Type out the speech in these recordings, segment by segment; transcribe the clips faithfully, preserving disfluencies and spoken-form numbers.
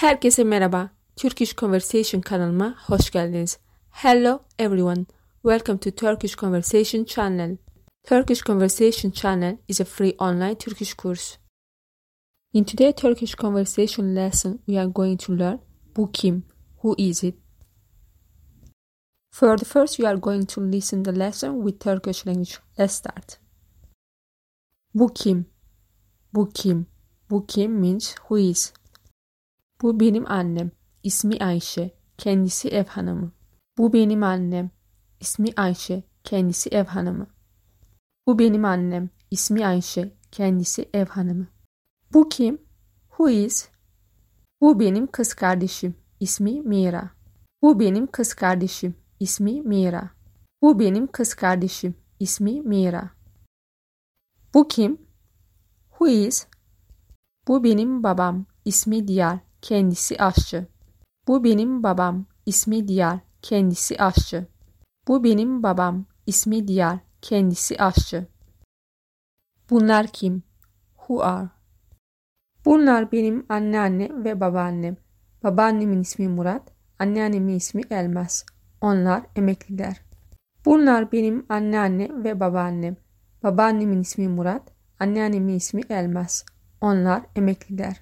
Herkese merhaba. Turkish Conversation kanalıma hoş geldiniz. Hello everyone. Welcome to Turkish Conversation channel. Turkish Conversation channel is a free online Turkish course. In today's Turkish Conversation lesson, we are going to learn bu kim? Who is it? For the first, you are going to listen the lesson with Turkish language. Let's start. Bu kim? Bu kim? Bu kim means who is. Bu benim annem. İsmi Ayşe. Kendisi ev hanımı. Bu benim annem. İsmi Ayşe. Kendisi ev hanımı. Bu benim annem. İsmi Ayşe. Kendisi ev hanımı. Bu kim? Who is? Bu benim kız kardeşim. İsmi Mira. Bu benim kız kardeşim. İsmi Mira. Bu benim kız kardeşim. İsmi Mira. Bu kim? Who is? Bu benim babam. İsmi Diyar. Kendisi aşçı. Bu benim babam. İsmi Diyar. Kendisi aşçı. Bu benim babam. İsmi Diyar. Kendisi aşçı. Bunlar kim? Who are? Bunlar benim anneannem ve babaannem. Babaannemin ismi Murat, anneannemin ismi Elmas. Onlar emekliler. Bunlar benim anneannem ve babaannem. Babaannemin ismi Murat, anneannemin ismi Elmas. Onlar emekliler.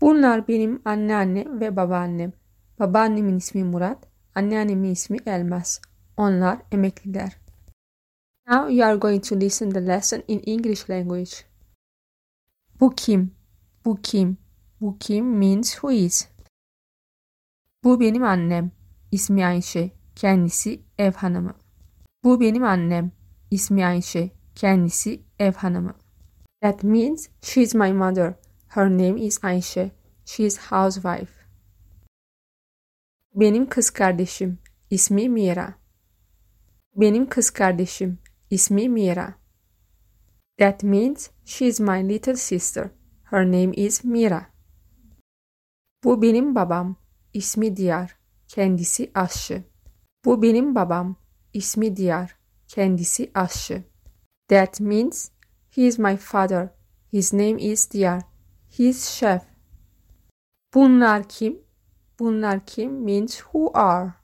Bunlar benim anneannem ve babaannem. Babaannemin ismi Murat, anneannemin ismi Elmas. Onlar emekliler. Now you are going to listen the lesson in English language. Bu kim? Bu kim? Bu kim means who is. Bu benim annem. İsmi Ayşe. Kendisi ev hanımı. Bu benim annem. İsmi Ayşe. Kendisi ev hanımı. That means she is my mother. Her name is Ayşe. She is housewife. Benim kız kardeşim. İsmi Mira. Benim kız kardeşim. İsmi Mira. That means she is my little sister. Her name is Mira. Bu benim babam. İsmi Diyar. Kendisi aşçı. Bu benim babam. İsmi Diyar. Kendisi aşçı. That means he is my father. His name is Diyar. He is chef. Bunlar kim? Bunlar kim means who are.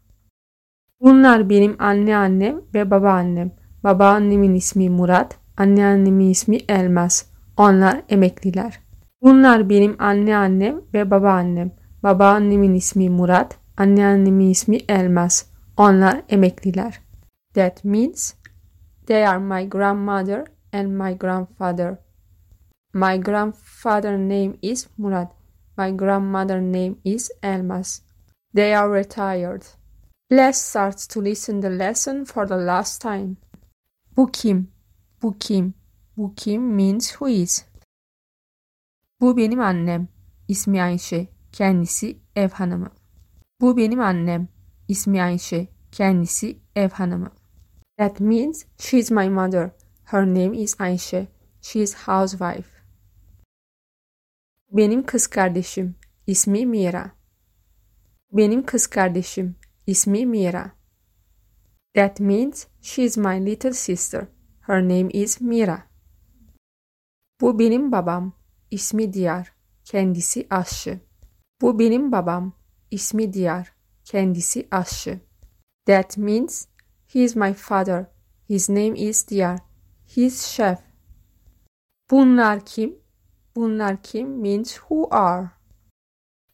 Bunlar benim anneannem ve babaannem. Babaannemin ismi Murat, anneannemin ismi Elmas. Onlar emekliler. Bunlar benim anneannem ve babaannem. Babaannemin ismi Murat, anneannemin ismi Elmas. Onlar emekliler. That means they are my grandmother and my grandfather. My grandfather's name is Murat. My grandmother's name is Elmas. They are retired. Let's start to listen the lesson for the last time. Bu kim? Bu kim? Bu kim means who is. Bu benim annem. İsmi Ayşe. Kendisi ev hanımı. Bu benim annem. İsmi Ayşe. Kendisi ev hanımı. That means she is my mother. Her name is Ayşe. She is housewife. Benim kız kardeşim. İsmi Mira. Benim kız kardeşim. İsmi Mira. That means she is my little sister. Her name is Mira. Bu benim babam. İsmi Diyar. Kendisi aşçı. Bu benim babam. İsmi Diyar. Kendisi aşçı. That means he is my father. His name is Diyar. He is chef. Bunlar kim? Bunlar kim means who are.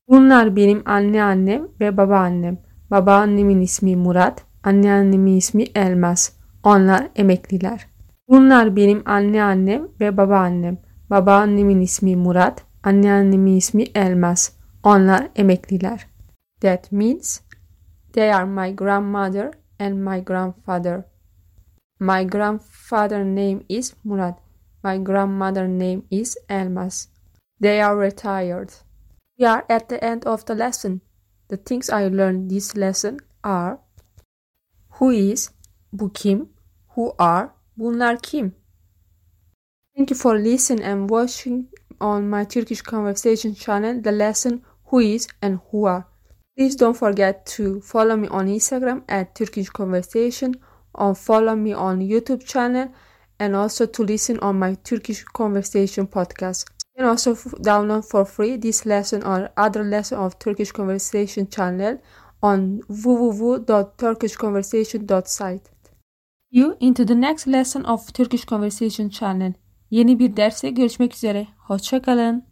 Bunlar benim anneannem ve babaannem. Babaannemin ismi Murat, anneannemin ismi Elmas. Onlar emekliler. Bunlar benim anneannem ve babaannem. Babaannemin ismi Murat, anneannemin ismi Elmas. Onlar emekliler. That means they are my grandmother and my grandfather. My grandfather's name is Murat. My grandmother's name is Elmas. They are retired. We are at the end of the lesson. The things I learned this lesson are who is, bu kim, who are, bunlar kim. Thank you for listening and watching on my Turkish Conversation channel the lesson who is and who are. Please don't forget to follow me on Instagram at Turkish Conversation or follow me on YouTube channel and also to listen on my Turkish Conversation podcast. You can also download for free this lesson or other lesson of Turkish Conversation channel on double-u double-u double-u dot turkish conversation dot site. You into the next lesson of Turkish Conversation channel. Yeni bir derste görüşmek üzere. Hoşça kalın.